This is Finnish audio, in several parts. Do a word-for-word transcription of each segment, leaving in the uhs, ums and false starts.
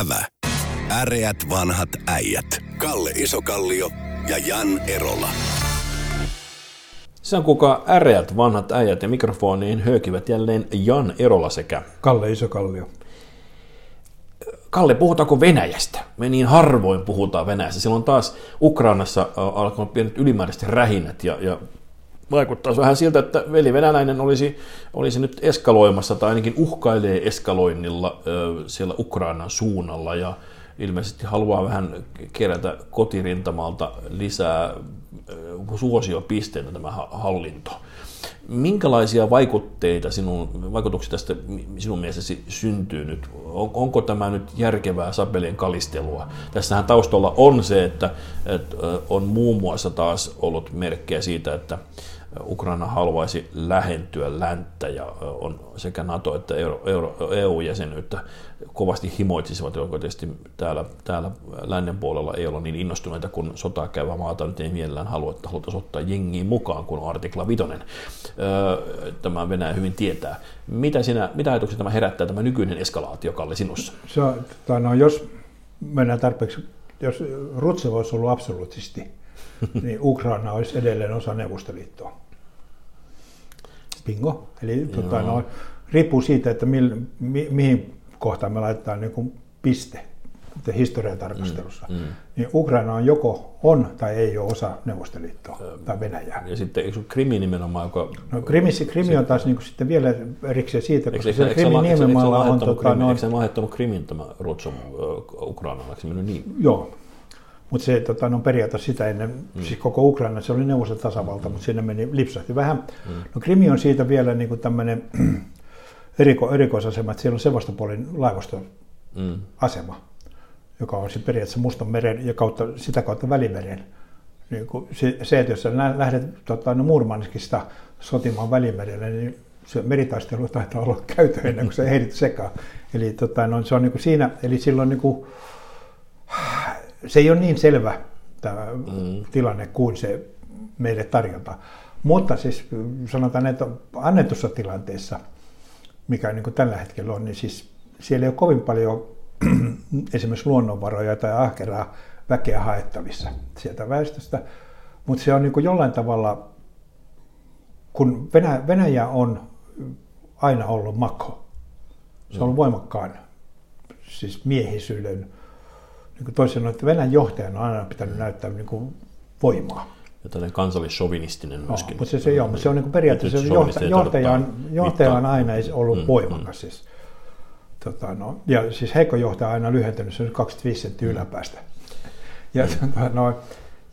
Ävä. Äreät vanhat äijät. Kalle Isokallio ja Jan Erola. Se on kuka äreät vanhat äijät ja mikrofoniin höykivät jälleen Jan Erola sekä Kalle Isokallio. Kalle, puhutaanko Venäjästä? Me niin harvoin puhutaan Venäjästä. Silloin taas Ukrainassa alkoi pienet ylimääräiset rähinnät ja, ja vaikuttaa vähän siltä, että veli venäläinen olisi, olisi nyt eskaloimassa tai ainakin uhkailee eskaloinnilla ö, siellä Ukrainan suunnalla ja ilmeisesti haluaa vähän kerätä kotirintamalta lisää suosiopisteitä tämä hallinto. Minkälaisia vaikutteita sinun, vaikutuksia tästä sinun mielestäsi syntyy nyt? On, onko tämä nyt järkevää sapelien kalistelua? Tässähän taustalla on se, että, että on muun muassa taas ollut merkkejä siitä, että Ukraina haluaisi lähentyä länttä ja on sekä NATO että euro, euro, E U-jäsenyyttä kovasti himoitsisivat, joka tietysti täällä, täällä lännen puolella ei ole niin innostuneita, kun sotaa käyvä maata nyt ei mielellään halua, että halutaan ottaa jengiin mukaan, kun on artikla viisi. Tämä Venäjä hyvin tietää. Mitä, sinä, mitä ajatuksia tämä herättää, tämä nykyinen eskalaatio, Kalle, sinussa? Se, no, jos mennään tarpeeksi, jos Rutse voisi olla absoluutisti, niin Ukraina olisi edelleen osa Neuvostoliittoa. Bingo. Eli tuota, no, riippuu siitä, että mi, mi, mihin kohtaan me laitetaan niin kuin piste historian tarkastelussa. Mm, mm. Niin Ukraina on joko on tai ei ole osa Neuvostoliittoa öö, tai Venäjää. Ja sitten eikö Krimi nimenomaan? Joka... No Krimissä, Krimi on taas niin kuin sitten vielä erikseen siitä, koska eikö, se Krimin niememaalla on... Tota, no, eikö se lahjettanut Krimin tämä Rutsu uh, Ukrainaan? Eikö se mennyt niin? Joo. Mutta se tota, no, periaatteessa sitä ennen, mm. siis koko Ukraina, se oli neuvosto tasavalta, mm. mutta sinne meni, lipsahti vähän. Mm. No Krimi on siitä vielä niin kuin tämmöinen eriko, erikoisasema, että siellä on Sevastopolin laivaston mm. asema, joka on siis periaatteessa Mustan meren ja kautta, sitä kautta Välimeren. Niin kun se, se, että jos sä lähdet tota, no Murmanskista sotimaan Välimerelle, niin se meritaistelu taitaa olla käytö ennen kuin sä ehdit sekaan. Eli, tota, no, se on, niin kuin siinä, eli silloin niin kuin, se ei ole niin selvä tämä mm. tilanne kuin se meille tarjotaan. Mutta siis sanotaan, että annetussa tilanteessa, mikä niin kuin tällä hetkellä on, niin siis siellä ei ole kovin paljon esimerkiksi luonnonvaroja tai ahkeraa väkeä haettavissa sieltä väestöstä. Mutta se on niin kuin jollain tavalla, kun Venäjä on aina ollut mako, se on ollut voimakkaan siis miehisyyden. Niin toisin sanoen, että Venäjän johtajana on aina pitänyt näyttää niin kuin voimaa. Ja tällainen kansallissovinistinen myöskin. No, mutta se, se, joo, se on niin kuin periaatteessa johtaja, johtaja, on, johtaja on aina ollut mm, voimakas. Mm. Siis. Tota, no, ja siis heikko johtaja on aina lyhentänyt, se on kaksikymmentäviisi senttiä yläpäästä. Ja, tota, no,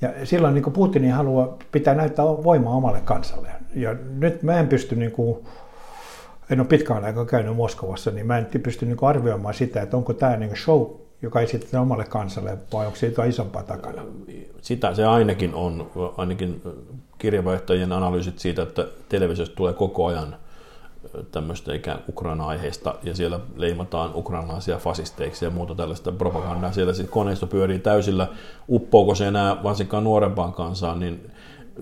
ja silloin niin kuin Putin haluaa pitää näyttää voimaa omalle kansalle. Ja nyt mä en pysty... Niin kuin, en ole pitkään aikaa käynyt Moskovassa, niin mä en pysty niin kuin arvioimaan sitä, että onko tämä niin show, joka esitetään omalle kansalle, vai onko se jotain isompaa takana? Sitä se ainakin on. Ainakin kirjavaihtajien analyysit siitä, että televisiosta tulee koko ajan tämmöistä ikään Ukraina-aiheista, ja siellä leimataan ukrainalaisia fasisteiksi ja muuta tällaista propagandaa. Siellä sitten koneisto pyörii täysillä. Uppoako se enää varsinkaan nuorempaan kansaan, niin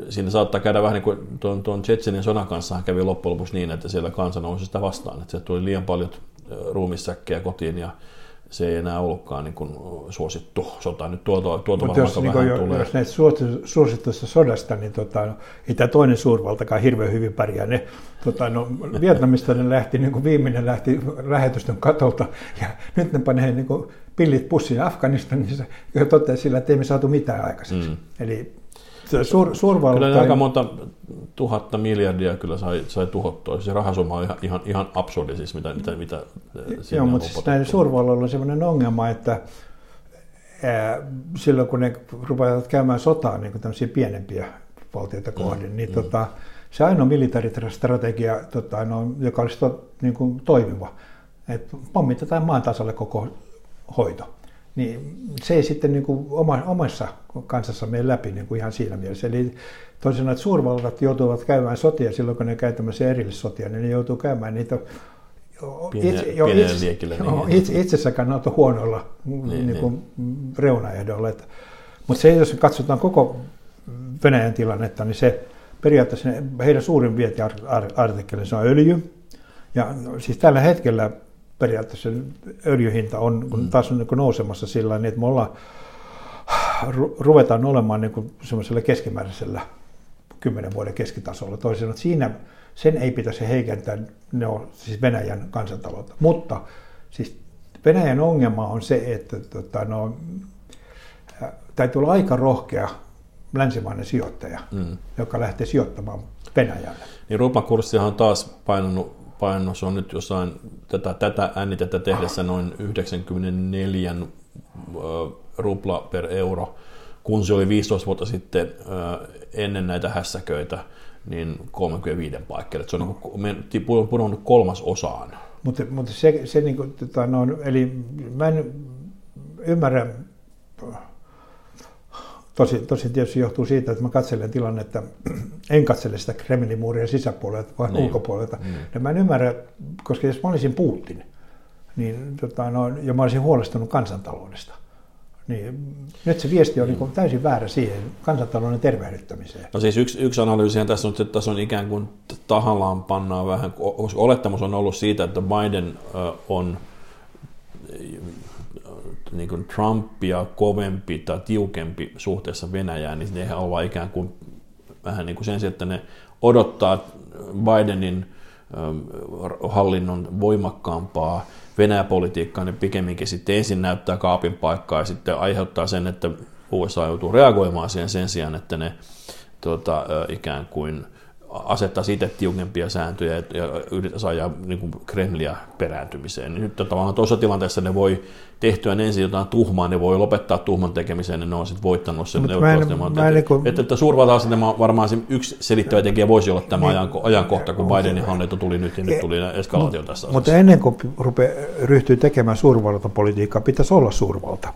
siinä saattaa käydä vähän niin kuin tuon, tuon Tšetšenien sodan kanssa kävi loppujen lopuksi niin, että siellä kansa nousi sitä vastaan. Että sieltä tuli liian paljon ruumissäkkejä kotiin ja se ei enää ollutkaan niin kuin suosittu sota. Nyt tuolta, tuolta varmaan jos, niin vähän jo, tulee. Jos näistä suosittuista sodasta, niin tota, ei tämä toinen suurvaltakaan hirveän hyvin pärjää. Ne, tota, no, Vietnamista ne lähti, niin kuin viimeinen lähti lähetystön katolta, ja nyt ne panee niin kuin pillit pussiin Afganistanissa, ja toteaa sillä, että ei me saatu mitään aikaiseksi. Mm. Eli Suur, suurvalta... Kyllä aika monta tuhatta miljardia kyllä sai, sai tuhottua. Se rahasumma on ihan, ihan, ihan absurdi, siis mitä, mitä, mitä siinä on. Mutta siis näillä suurvalloilla on sellainen ongelma, että ää, silloin kun ne rupeavat käymään sotaa niin tämmöisiä pienempiä valtioita kohden, mm, niin mm. Tota, se ainoa militaaristrategia, tota, no, joka olisi to, niin kuin toimiva, että pommitetaan maan tasalle koko hoito. Niin se ei sitten niin kuin oma, omassa kansassa mene läpi niin kuin ihan siinä mielessä. Eli toisin sanoen, että suurvallat joutuvat käymään sotia silloin, kun ne käy tämmöisiä erillissotia, niin ne joutuu käymään niitä Pienä, itse, itse, liekillä, niin itse, itsessä kannalta huonoilla niin, niin kuin niin. reunaehdoilla. Mutta se, jos katsotaan koko Venäjän tilannetta, niin se periaatteessa heidän suurin vientiartikkelinsa on öljy. Ja siis tällä hetkellä periaatteessa öljyhinta on mm. taas on niin nousemassa sillä tavalla, niin että me ollaan, ru- ruvetaan olemaan niin semmoisella keskimääräisellä kymmenen vuoden keskitasolla. Toisin sanoen, että siinä sen ei pitäisi heikentää no, siis Venäjän kansantaloutta. Mutta siis Venäjän ongelma on se, että tota, no, täytyy olla aika rohkea länsimainen sijoittaja, mm. joka lähtee sijoittamaan Venäjälle. Niin rupan kurssihan on taas painanut. Painnos on nyt jossain tätä, tätä äänitettä tehdessä noin yhdeksänkymmentäneljä rupla per euro, kun se oli viisitoista vuotta sitten ennen näitä hässäköitä, niin kolmekymmentäviisi paikkeilla. Se on pudonnut kolmas osaan. Mutta, mutta se, se niin kuin, tota, no, eli mä en ymmärrä, tosin, tosin tietysti johtuu siitä, että mä katselen tilannetta, en katsele sitä Kremlin muuria sisäpuolelta, vaan niin. ulkopuolelta. Niin. Ja mä en ymmärrä, koska jos mä olisin Putin, niin, tota, no, ja mä olisin huolestunut kansantaloudesta, niin nyt se viesti on niin. Niin täysin väärä siihen kansantalouden tervehdyttämiseen. No siis yksi, yksi analyysihan tässä on, että tässä on ikään kuin tahallaan pannaan vähän, koska olettamus on ollut siitä, että Biden on niin kuin Trumpia kovempi tai tiukempi suhteessa Venäjään, niin nehän ollaan ikään kuin vähän niin kuin sen sijaan, että ne odottaa Bidenin hallinnon voimakkaampaa Venäjä-politiikkaa, ne pikemminkin sitten ensin näyttää kaapin paikkaa ja sitten aiheuttaa sen, että U S A joutuu reagoimaan siihen sen sijaan, että ne tuota, ikään kuin asettaa itse tiukempia sääntöjä ja yritetään saada niin Kremlia perääntymiseen. Nyt tavallaan tuossa tilanteessa ne voi tehtyä ensin jotain tuhmaa, ne voi lopettaa tuhman tekemiseen, niin ne on sitten voittanut sen neuvotteluasetelman. Että, että suurvalta-asetelma varmaan yksi selittävä tekijä voisi olla tämä niin, ajankohta, kun Bidenin hallinto tuli nyt ja nyt tuli eskalaatio tässä asiassa. Mutta ennen kuin rupeaa, ryhtyy tekemään suurvaltapolitiikkaa, pitäisi olla suurvalta.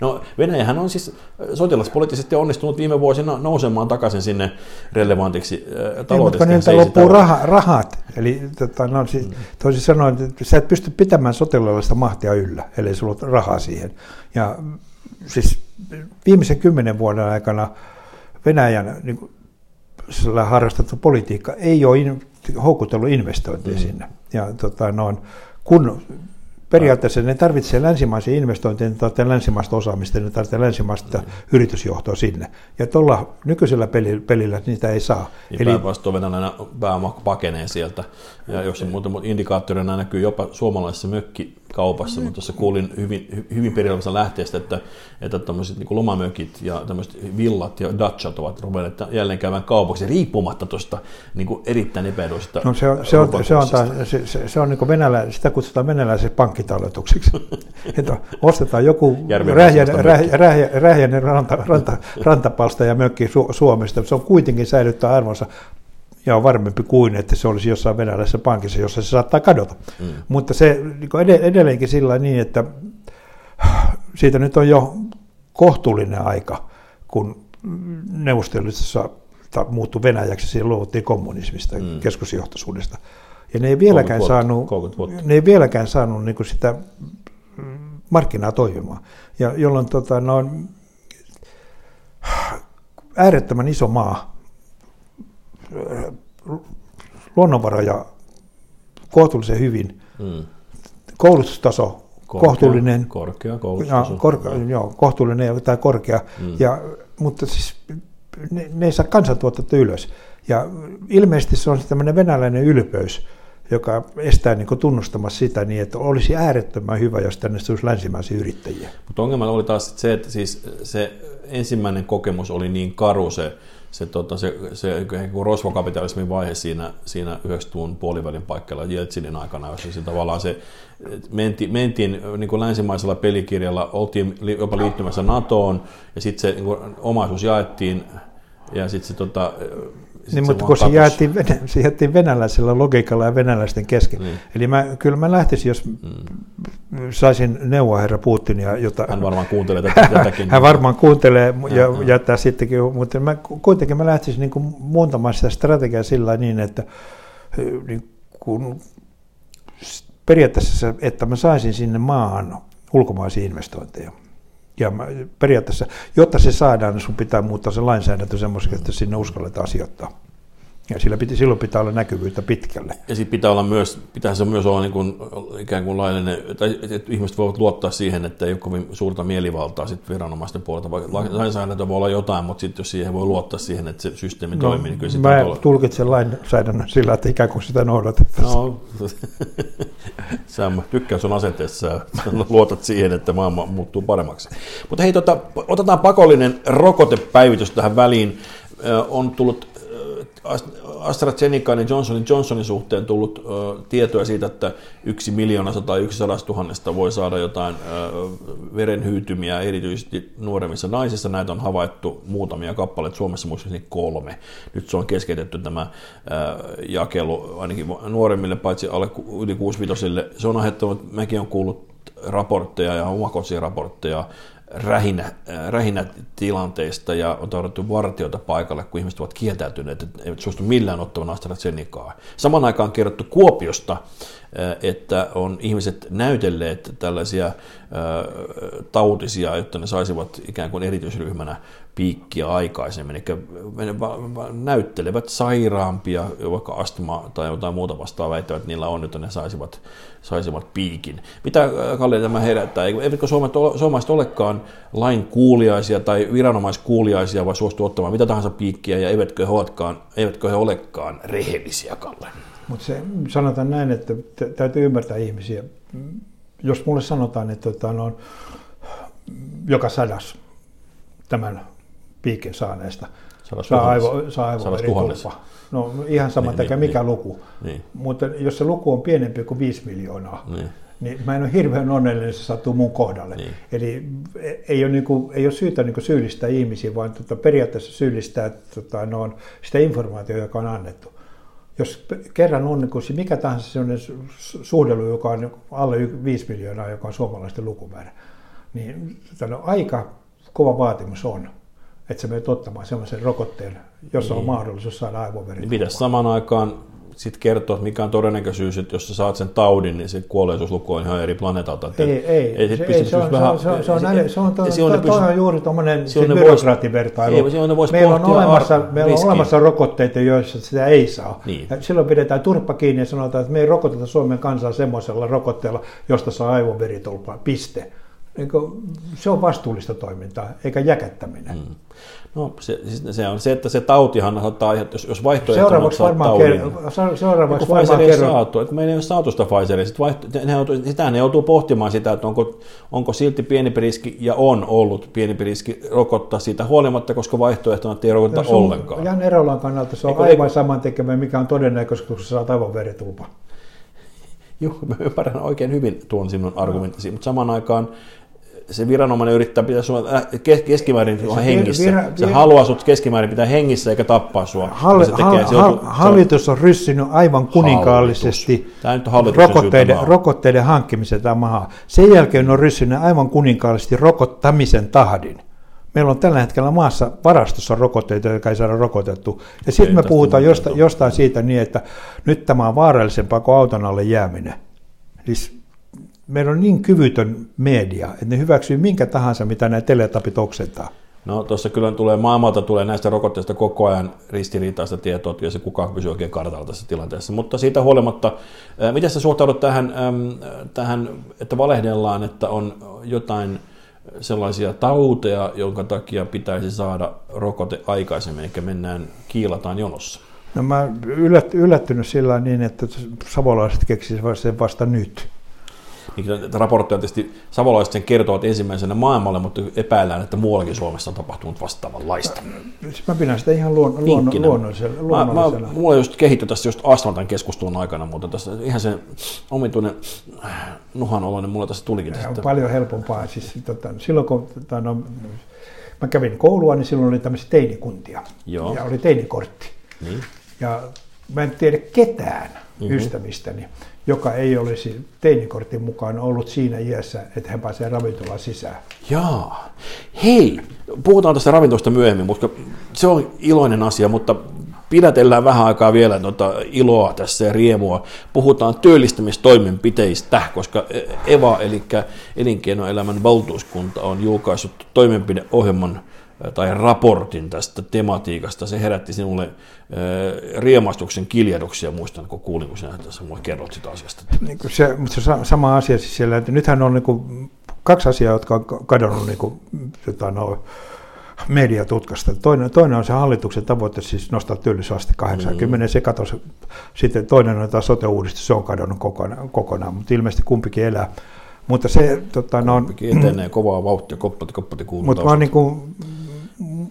No Venäjähän on siis sotilaspoliittisesti onnistunut viime vuosina nousemaan takaisin sinne relevantiksi taloudellisesti. Mutta niiltä loppuu raha, rahat, eli tota, no, siis, toisin sanoen, että sä et pysty pitämään sotilaallista mahtia yllä, eli sulla on rahaa siihen. Ja siis viimeisen kymmenen vuoden aikana Venäjän niin kuin, harrastettu politiikka ei ole in, houkutellut investointeja mm. sinne. Ja tota, no, kun periaatteessa ne tarvitsee länsimaisia investointeja, ne tarvitsee länsimaista osaamista, ne tarvitsee länsimaista mm. yritysjohtoa sinne. Ja tuolla nykyisellä pelillä, pelillä niitä ei saa. Niin eli päinvastoin venäläinen pääoma pakenee sieltä. Ja jos se muuten indikaattorina näkyy jopa suomalaisessa mökkikaupassa, mm. mutta tuossa kuulin hyvin, hyvin periaatteessa lähteestä, että, että tämmöiset niin kuin lomamökit ja tämmöiset villat ja datsat ovat ruvenneet jälleen käymään kaupaksi riippumatta tuosta niin kuin erittäin epäedullisesta. No se on, se on, se on, se, se, se on niin kuin venälä, sitä kutsutaan venäläiseksi pankki. Että ostetaan joku rähjäinen ranta, ranta, rantapalsta ja mökki Su- Suomesta, se on kuitenkin säilyttää arvonsa ja on varmempi kuin, että se olisi jossain venäläisessä pankissa, jossa se saattaa kadota. Mm. Mutta se niin edelleenkin sillä niin, että siitä nyt on jo kohtuullinen aika, kun neuvostoliitossa muuttui Venäjäksi, siinä luovuttiin kommunismista, mm. keskusjohtoisuudesta. Ja ne ei vieläkään saanut, ne ei vieläkään saanut niin kuin sitä markkinaa toimimaan, ja jolloin tota, no on äärettömän iso maa, luonnonvaroja kohtuullisen hyvin, mm. koulutustaso korkea, kohtuullinen, korkea, koulutustaso. Ja, korkea, joo, kohtuullinen tai korkea, mm. ja, mutta siis ne, ne ei saa kansantuotetta ylös. Ja ilmeisesti se on tämmöinen venäläinen ylpeys, joka estää niin kuin tunnustamassa sitä niin, että olisi äärettömän hyvä, jos tänne olisi länsimäisiä yrittäjiä. Mutta ongelma oli taas se, että siis se ensimmäinen kokemus oli niin karu, se, se, tota, se, se rosvokapitalismin vaihe siinä, siinä yhdeksänkymmentäluvun puolivälin paikalla Jeltsinin aikana, jossa se tavallaan se mentiin, mentiin niin kuin länsimaisella pelikirjalla, oltiin jopa liittymässä NATOon ja sitten se niin kuin omaisuus jaettiin ja sitten se tota, niin, mutta kun se jaettiin, se jaettiin venäläisellä logiikalla ja venäläisten kesken. Niin. Eli mä, kyllä mä lähtisin, jos mm. saisin neuvoa herra Putinia, jota hän varmaan kuuntelee tätäkin. Hän varmaan kuuntelee ja, ja jättää sittenkin, mutta mä, kuitenkin mä lähtisin niin kuin muuntamaan sitä strategiaa sillä niin, että niin kun, periaatteessa, että mä saisin sinne maahan ulkomaisia investointeja. Ja periaatteessa, jotta se saadaan, sun pitää muuttaa se lainsäädäntö semmoisesti, että sinne uskalletaan sijoittaa. Ja sillä piti, silloin pitää olla näkyvyyttä pitkälle. Ja sitten pitää olla myös, pitäähän se myös olla niin kuin, ikään kuin laillinen, tai että ihmiset voivat luottaa siihen, että ei ole kovin suurta mielivaltaa sit viranomaisten puolelta. Vaikka lainsäädäntö voi olla jotain, mutta sitten jos siihen voi luottaa siihen, että se systeemi toimii, no, niin kyllä mä tuolla... tulkitsen lainsäädännön sillä, että ikään kuin sitä noudatetaan. No, sä tykkään sun asenteessa, luotat siihen, että maailma muuttuu paremmaksi. Mutta hei, tota, otetaan pakollinen rokotepäivitys tähän väliin. On tullut AstraZeneca ja Johnson ja Johnsonin suhteen tullut ö, tietoa siitä, että yksi miljoonasta tai yksi sadasta tuhannesta voi saada jotain ö, verenhyytymiä, erityisesti nuoremmissa naisissa. Näitä on havaittu muutamia kappaleita, Suomessa muistaakseni kolme. Nyt se on keskeytetty tämä ö, jakelu ainakin nuoremmille, paitsi alle yli kuusikymmentäviisille. Se on aiheuttanut, mäkin olen kuullut raportteja ja omakoisia raportteja, Rähinä, rähinä tilanteista ja on tarvittu vartijoita paikalle, kun ihmiset ovat kieltäytyneet, että eivät suostu millään ottavan AstraZenecaa. Saman aikaan on kerrottu Kuopiosta, että on ihmiset näytelleet tällaisia tautisia, jotta ne saisivat ikään kuin erityisryhmänä piikkiä aikaisemmin. Eli näyttelevät sairaampia, vaikka astma tai jotain muuta vastaan väittävät, että niillä on, jotta ne saisivat, saisivat piikin. Mitä, Kalle, tämä herättää? Eivätkö suomalaiset olekaan lainkuuliaisia tai viranomaiskuuliaisia, vai suostu ottamaan mitä tahansa piikkiä, ja eivätkö he, olekaan, eivätkö he olekaan rehellisiä, Kalle? Mutta se sanotaan näin, että täytyy ymmärtää ihmisiä. Jos mulle sanotaan, että on no, joka sadas tämän piikin saaneesta sadas saa aivoveritulpa. Aivo no ihan sama niin, tekee niin, mikä niin. luku. Niin. Mutta jos se luku on pienempi kuin viisi miljoonaa, niin, niin mä en ole hirveän onnellinen, se sattuu mun kohdalle. Niin. Eli ei ole, niin kuin, ei ole syytä niin kuin syyllistää ihmisiä, vaan tota, periaatteessa syyllistää tota, no, sitä informaatiota, joka on annettu. Jos kerran on niin mikä tahansa sellainen suhdelu, joka on alle viisi miljoonaa, joka on suomalaisten lukumäärä, niin aika kova vaatimus on, että se menet ottamaan sellaisen rokotteen, jossa niin. on mahdollisuus saada aivoveritulpaa. Niin pitäisi samaan aikaan sitten kertoa, mikä on todennäköisyys, että jos sä saat sen taudin, niin se kuolleisuusluku on ihan eri planeetalta. Ei, ei, ei, ei se on, vähän, se on, se on, se, se on, to, se on to, pysy... juuri tuommoinen byrokraattivertailu. Meillä on olemassa, meillä on olemassa rokotteita, joissa sitä ei saa. Niin. Ja silloin pidetään turppa kiinni ja sanotaan, että me ei rokoteta Suomen kansaa semmoisella rokotteella, josta saa aivoveritulpaa, piste. Se on vastuullista toimintaa, eikä jäkättäminen. Mm. No se, se on se, että se tautihan saattaa aiheuttaa, jos, jos vaihtoehtoja saa taudin. Seuraavaksi varmaan Pfizer ei saatu, kun meillä ei ole saatu sitä Pfizeria, sitähän ne joutuu pohtimaan sitä, että onko, onko silti pienempi riski, ja on ollut pienempi riski rokottaa siitä huolimatta, koska vaihtoehtona ei rokottaa no, ollenkaan. Jan Erolan kannalta se on Eiku, aivan samantekevä, mikä on todennäköisesti, kun sä saat aivan veritulpa. Joo, mä ymmärrän oikein hyvin tuon sinun argumenttisiin, no. mutta samaan aikaan se viranomainen yrittää pitää sinua keskimäärin se hengissä. Vira, vira, se haluaa sinut keskimäärin pitää hengissä eikä tappaa sinua. Hall, se tekee, hall, se hall, joutuu, hallitus on ryssinyt aivan kuninkaallisesti rokotteiden, rokotteiden hankkimisen tämä maahan. Sen jälkeen on ryssinyt aivan kuninkaallisesti rokottamisen tahdin. Meillä on tällä hetkellä maassa varastossa rokotteita, jotka ei saada rokotettu. Ja sitten me puhutaan josta, jostain siitä niin, että nyt tämä on vaarallisempaa kuin auton alle jääminen. Siis meillä on niin kyvytön media, että ne hyväksyy minkä tahansa, mitä nämä teletapit oksentaa. No tuossa kyllä tulee, maailmalta tulee näistä rokotteista koko ajan ristiriitaista tietoa, että se kukaan pysyy oikein kartalla tässä tilanteessa. Mutta siitä huolimatta, miten sä suhtaudut tähän, tähän, että valehdellaan, että on jotain sellaisia tauteja, jonka takia pitäisi saada rokote aikaisemmin, eli mennään, kiilataan jonossa? No mä oon yllättynyt sillä niin, että savolaiset keksisivät sen vasta nyt. Raportteja tietysti savolaiset sen kertovat ensimmäisenä maailmalle, mutta epäillään, että muuallakin Suomessa on tapahtunut vastaavanlaista. Mä pidän sitä ihan luon, luon, luonnollisena. luonnollisena. Mä, mä, mulla ei just kehitty tässä just astmaltan keskustelun aikana, mutta tässä ihan se omituinen nuhanoloinen mulla tässä tulikin. Tästä. On paljon helpompaa. Siis, tota, silloin kun tota, no, mä kävin koulua, niin silloin oli tämmöisiä teinikuntia. Joo. Ja oli teinikortti. Niin. Ja mä en tiedä ketään mm-hmm. ystävistäni, joka ei olisi teinikortin mukaan ollut siinä iässä, että hän pääsee ravintolaan sisään. Jaa. Hei, puhutaan tästä ravintolasta myöhemmin, koska se on iloinen asia, mutta pidätellään vähän aikaa vielä tuota iloa tässä ja riemua. Puhutaan työllistämistoimenpiteistä, koska E V A, eli Elinkeinoelämän valtuuskunta, on julkaissut toimenpideohjelman tai raportin tästä tematiikasta. Se herätti sinulle riemastuksen kiljahduksia, muistan, kun kuulin, kun sinä tässä mulle kerrot sitä asiasta. Niin se, mutta se sama asia siis siellä, että nythän on niin kuin kaksi asiaa, jotka on kadonnut niin kuin, jotain, no, mediatutkasta. Toinen, toinen on se hallituksen tavoite, siis nostaa työllisyysaste kahdeksankymmentä, mm. se katosi. Sitten toinen on tämä sote-uudistus, se on kadonnut kokonaan, kokonaan, mutta ilmeisesti kumpikin elää. Mutta se tota, no, kumpikin etenee kovaa vauhtia, koppati, koppati kuuluu taustalta. Mutta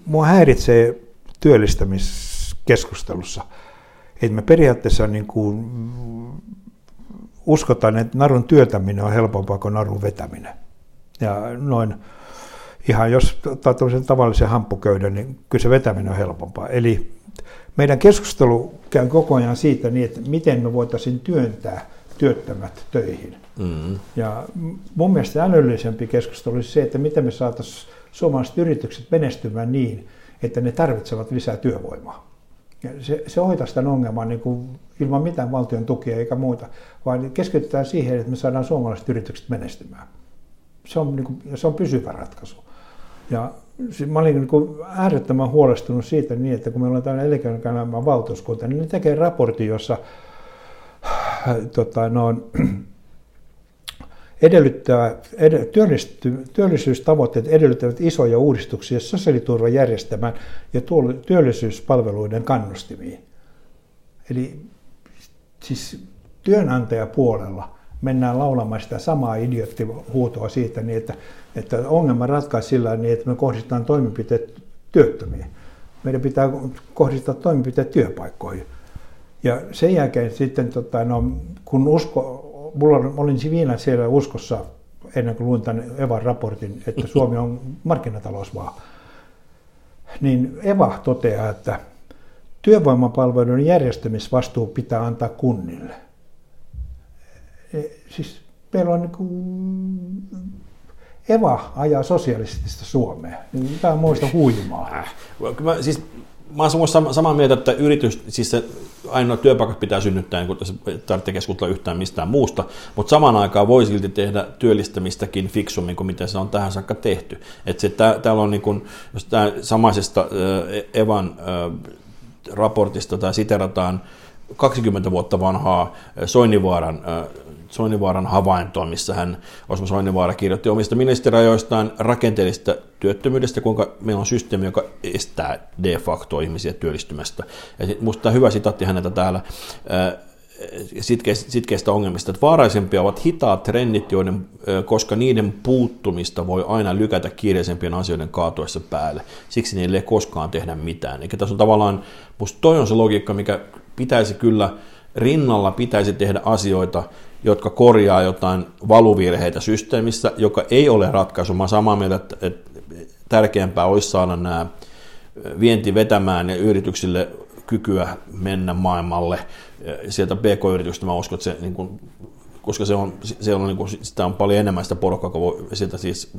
minua häiritsee työllistämiskeskustelussa, että me periaatteessa niin kuin uskotaan, että narun työtäminen on helpompaa kuin narun vetäminen. Ja noin, ihan jos ottaa tämmöisen tavallisen hamppuköyden, niin kyllä se vetäminen on helpompaa. Eli meidän keskustelu käy koko ajan siitä, niin, että miten me voitaisiin työntää työttömät töihin. Mm-hmm. Ja mun mielestä älyllisempi keskustelu olisi se, että miten me saataisiin suomalaiset yritykset menestymään niin, että ne tarvitsevat lisää työvoimaa. Ja se, se hoitaa sitä ongelmaa niin kuin ilman mitään valtion tukia eikä muuta, vaan keskitytään siihen, että me saadaan suomalaiset yritykset menestymään. Se on, niin kuin, se on pysyvä ratkaisu. Ja mä olin niin kuin äärettömän huolestunut siitä, niin, että kun meillä on täällä Elinkeinoelämän valtuuskunta, niin ne tekee raportin, jossa tota, no, edellyttää, edell, työllisyystavoitteet edellyttävät isoja uudistuksia sosiaaliturvajärjestelmään ja työllisyyspalveluiden kannustimiin. Eli siis työnantajapuolella mennään laulamaan sitä samaa idioottihuutoa siitä, niin että, että ongelma ratkaisi sillä, niin että me kohdistetaan toimenpiteet työttömiin. Meidän pitää kohdistaa toimenpiteet työpaikkoihin. Ja sen jälkeen sitten, tota, no, kun usko, mulla olin vielä siellä uskossa, ennen kuin luin tämän EVAn raportin, että Suomi on markkinatalousmaa, niin EVA toteaa, että työvoimapalveluiden järjestämisvastuu pitää antaa kunnille. Siis meillä on niin kuin EVA ajaa sosialistista Suomea. Tämä on muista huimaa. Mä, siis, mä olen samaa, samaa mieltä, että yritys, siis se ainoa työpaikat pitää synnyttää, niin ei tarvitse keskustella yhtään mistään muusta, mutta samaan aikaan voi silti tehdä työllistämistäkin fiksummin kuin mitä se on tähän saakka tehty. Että se, tää, täällä on niin kuin, jos tää samaisesta äh, EVAn äh, raportista tai siterataan kaksikymmentä vuotta vanhaa Soininvaaran äh, Soininvaaran havaintoa, missä hän, Osmo Soininvaara, kirjoitti omista ministeriajoistaan rakenteellisesta työttömyydestä, kuinka meillä on systeemi, joka estää de facto ihmisiä työllistymästä. Ja musta hyvä sitaatti häneltä täällä sitkeistä ongelmista, että vaaraisempia ovat hitaat trendit, joiden, koska niiden puuttumista voi aina lykätä kiireisempien asioiden kaatuessa päälle. Siksi niille ei koskaan tehdä mitään. Eikä tässä on tavallaan, musta toi on se logiikka, mikä pitäisi kyllä rinnalla pitäisi tehdä asioita, jotka korjaa jotain valuvirheitä systeemissä, joka ei ole ratkaisu. Mä samaa mieltä, että tärkeämpää olisi saada nämä vienti vetämään ja yrityksille kykyä mennä maailmalle. Sieltä P K-yritystä mä uskon, että se, niin kun, koska se on, se on, niin kun, sitä on paljon enemmän sitä porukkaa, kun sieltä siis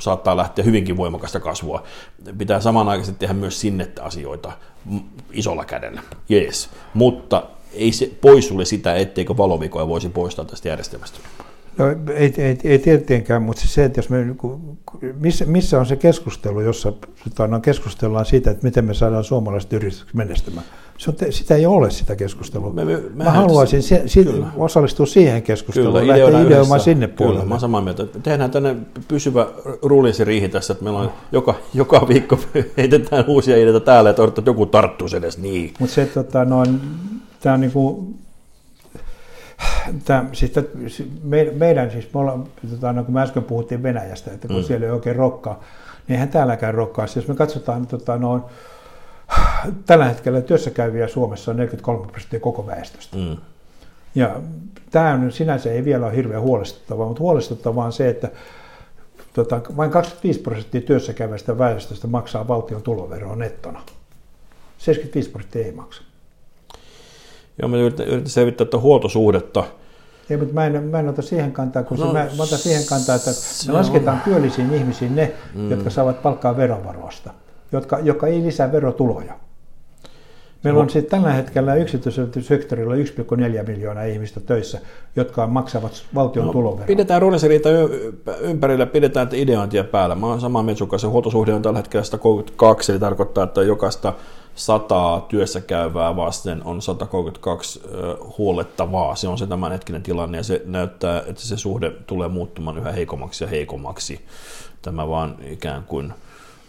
saattaa lähteä hyvinkin voimakasta kasvua. Pitää samanaikaisesti tehdä myös sinne asioita isolla kädellä. Jees. Mutta ei se poissulle sitä, etteikö valovikoja voisi poistaa tästä järjestelmästä? No ei, ei, ei tietenkään, mutta se, että jos me, missä, missä on se keskustelu, jossa keskustellaan siitä, että miten me saadaan suomalaiset yritykset menestymään. Se on, sitä ei ole sitä keskustelua. Me, me, mä haluaisin se, si, osallistua siihen keskusteluun, kyllä, lähteä ideoimaan sinne puolelle. Kyllä, mä olen samaa mieltä. Tehdään tänne pysyvä rullisiiriihi tässä, että meillä on joka, joka viikko heitetään uusia ideitä täällä ja toivottavasti joku tarttuisi edes niin. Mutta se tota, noin... Tämä on niin kuin, tämä, siis tämä, meidän, siis me ollaan, tota, kun me äsken puhuttiin Venäjästä, että kun mm. siellä ei oikein rokkaa, niin eihän täälläkään rokkaa. Siis jos me katsotaan, tota, noin, tällä hetkellä työssäkäyviä Suomessa on neljäkymmentäkolme prosenttia koko väestöstä. Mm. Ja tämä on, sinänsä ei vielä ole hirveän huolestuttavaa, mutta huolestuttavaa on se, että tota, vain kaksikymmentäviisi prosenttia työssäkäyvästä väestöstä maksaa valtion tuloveroa nettona. seitsemänkymmentäviisi prosenttia ei maksa. Joo, mä yritin selvittää tätä huoltosuhdetta. Ei, mutta mä en, mä en ota siihen kantaa, kun no, se, mä, mä otan siihen kantaa, että me lasketaan on työllisiin ihmisiin ne, mm. jotka saavat palkkaa verovaroista, jotka, joka ei lisää verotuloja. Meillä on sitten tällä hetkellä yksityisellä sektorilla yksi pilkku neljä miljoonaa ihmistä töissä, jotka maksavat valtion no, tuloveroa. Pidetään runesiriita ympärillä, pidetään ideointia päällä. Mä oon samaa mieltä, se huoltosuhde on tällä hetkellä sata kolmekymmentäkaksi, eli tarkoittaa, että jokaista sataa työssä käyvää vasten on sata kolmekymmentäkaksi huolettavaa. Se on se tämänhetkinen tilanne, ja se näyttää, että se suhde tulee muuttumaan yhä heikommaksi ja heikommaksi. Tämä vaan ikään kuin...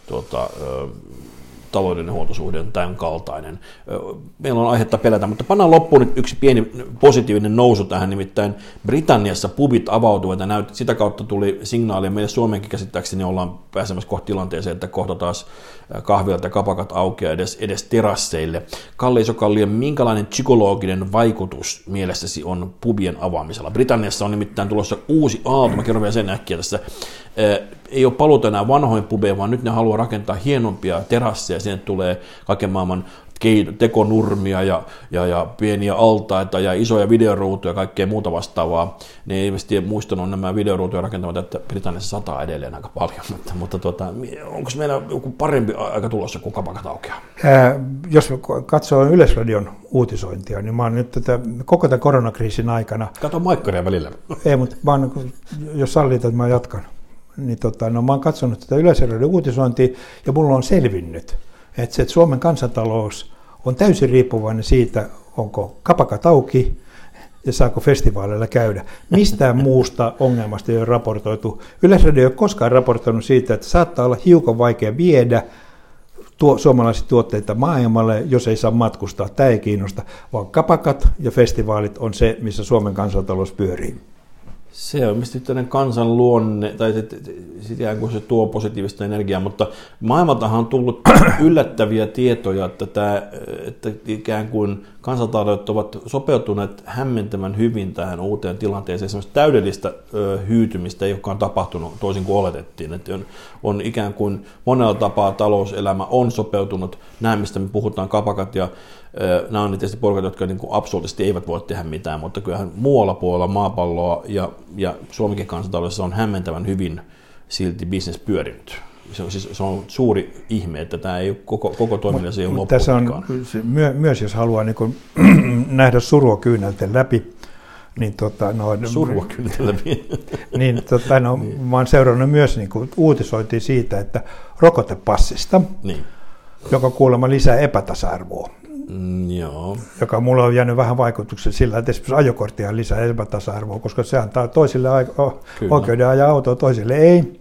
Tuota, taloudellinen huoltosuhde on tämän kaltainen. Meillä on aihetta pelätä, mutta pannaan loppuun nyt yksi pieni positiivinen nousu tähän, nimittäin Britanniassa pubit avautuvat ja näyt, sitä kautta tuli signaali, ja meille Suomeenkin käsittääkseni ollaan pääsemässä kohti tilanteeseen, että kohta taas kahvilat ja kapakat aukeaa edes, edes terasseille. Kalle Isokallio, minkälainen psykologinen vaikutus mielessäsi on pubien avaamisella? Britanniassa on nimittäin tulossa uusi aalto, mä kerron vielä sen äkkiä tässä. Ei ole paluuta enää vanhoin pubeihin, vaan nyt ne haluaa rakentaa hienompia terasseja, sinne tulee kaiken maailman tekonurmia ja, ja, ja pieniä altaita ja isoja videoruutuja ja kaikkea muuta vastaavaa. Ne ei ilmeisesti muistanut nämä videoruutuja rakentamaan, että Britanniassa sataa edelleen aika paljon, mutta, mutta tuota, onko meillä joku parempi aika tulossa kuin kapakat aukeaa? Ää, jos katsoo Yleisradion uutisointia, niin mä oon nyt tätä, koko tämän koronakriisin aikana... Kato maikkaria välillä. Ei, mutta mä oon, jos sallit, että mä jatkan. Niin tota, no, mä oon katsonut tätä Yleisradion uutisointia ja mulla on selvinnyt, että se, että Suomen kansantalous on täysin riippuvainen siitä, onko kapakat auki ja saako festivaaleilla käydä. Mistään muusta ongelmasta ei ole raportoitu. Yleisradio ei ole koskaan raportoinut siitä, että saattaa olla hiukan vaikea viedä tuo, suomalaisia tuotteita maailmalle, jos ei saa matkustaa. Tämä ei kiinnosta, vaan kapakat ja festivaalit on se, missä Suomen kansantalous pyörii. Se on mistä tämmöinen kansan luonne, tai ikään kuin se tuo positiivista energiaa, mutta maailmaltahan on tullut yllättäviä tietoja, että, tämä, että ikään kuin kansantaloudet ovat sopeutuneet hämmentävän hyvin tähän uuteen tilanteeseen. Semmoista täydellistä ö, hyytymistä ei olekaan tapahtunut toisin kuin oletettiin. Että on, on ikään kuin monella tapaa talouselämä on sopeutunut. Nämä, mistä me puhutaan, kapakat ja ö, nämä on tietysti porukat, jotka niin kuin absoluuttisesti eivät voi tehdä mitään, mutta kyllähän muualla puolella maapalloa ja ja Suomenkin kansantaloudessa on hämmentävän hyvin silti bisnes pyörinyt. Se on, siis, se on suuri ihme, että tämä ei ole koko, koko toiminta, se ei ole loppuunkaan. Myö, myös jos haluaa niin kuin, nähdä surua kyynelten läpi, niin tota, no, surua kyynelten läpi. niin, tota, no, niin. Mä oon seurannut myös niin kuin, uutisointia siitä, että rokotepassista, niin. joka kuulemma lisää epätasa-arvoa. Mm, joo. Joka mulla on jäänyt vähän vaikutuksen sillä, että esimerkiksi ajokorttia lisää epätasa-arvoa, koska se antaa toisille oikeuden ajaa autoa, toisille ei.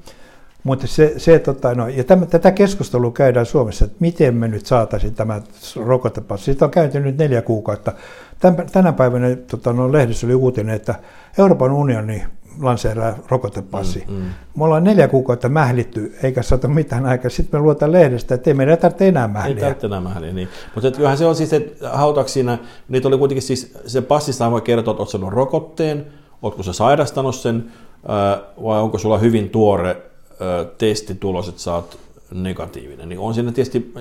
Mutta se, se, tota, no, ja täm, tätä keskustelua käydään Suomessa, että miten me nyt saataisiin tämä rokotepassi. Siitä on käyty nyt neljä kuukautta. Tän, tänä päivänä tota, no, lehdessä oli uutinen, että Euroopan unioni lanseeraa rokotepassi. Mm, mm. Me ollaan neljä kuukautta mählitty, eikä saatu mitään aikaa. Sitten me luotaan lehdestä, että ei meidän tarvitse enää mähliä. Ei tarvitse enää mähliä, niin. Mutta kyllähän se on siis, että hautaako siinä, niitä oli kuitenkin siis, se passissa voi kertoa, että olet saanut rokotteen, oletko sä sairastanut sen, vai onko sulla hyvin tuore testitulos, että sä oot negatiivinen. Niin on siinä tietysti,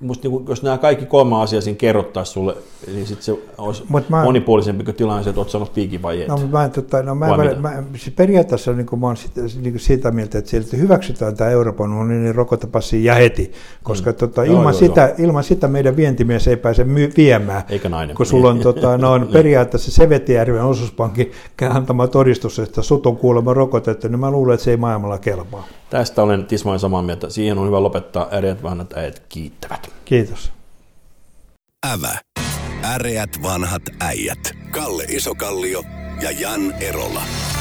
musta niin jos nämä kaikki kolme asiaa siinä kerrottaisiin sulle, niin sitten se olisi mä, monipuolisempi kuin tilanne, että olet saanut piikin vai et. No, mä, tota, no, mä, vai mä, siis periaatteessa niin mä olen sitä, niin sitä mieltä, että sieltä hyväksytään tämä Euroopan unionin rokotepassi ja heti, koska mm. tota, ilman, joo, sitä, joo. ilman sitä meidän vientimies ei pääse myy- viemään. Eikä nainen. Kun sulla on, tota, no, on periaatteessa Sevetijärven osuuspankin antama todistus, että sut on kuulemma rokotettu, niin mä luulen, että se ei maailmalla kelpaa. Tästä olen tismain samaa mieltä. Siihen on hyvä lopettaa. Äreät vanhat äijät kiittävät. Kiitos. Ävä. Äreät vanhat äijät. Kalle Isokallio ja Jan Erola.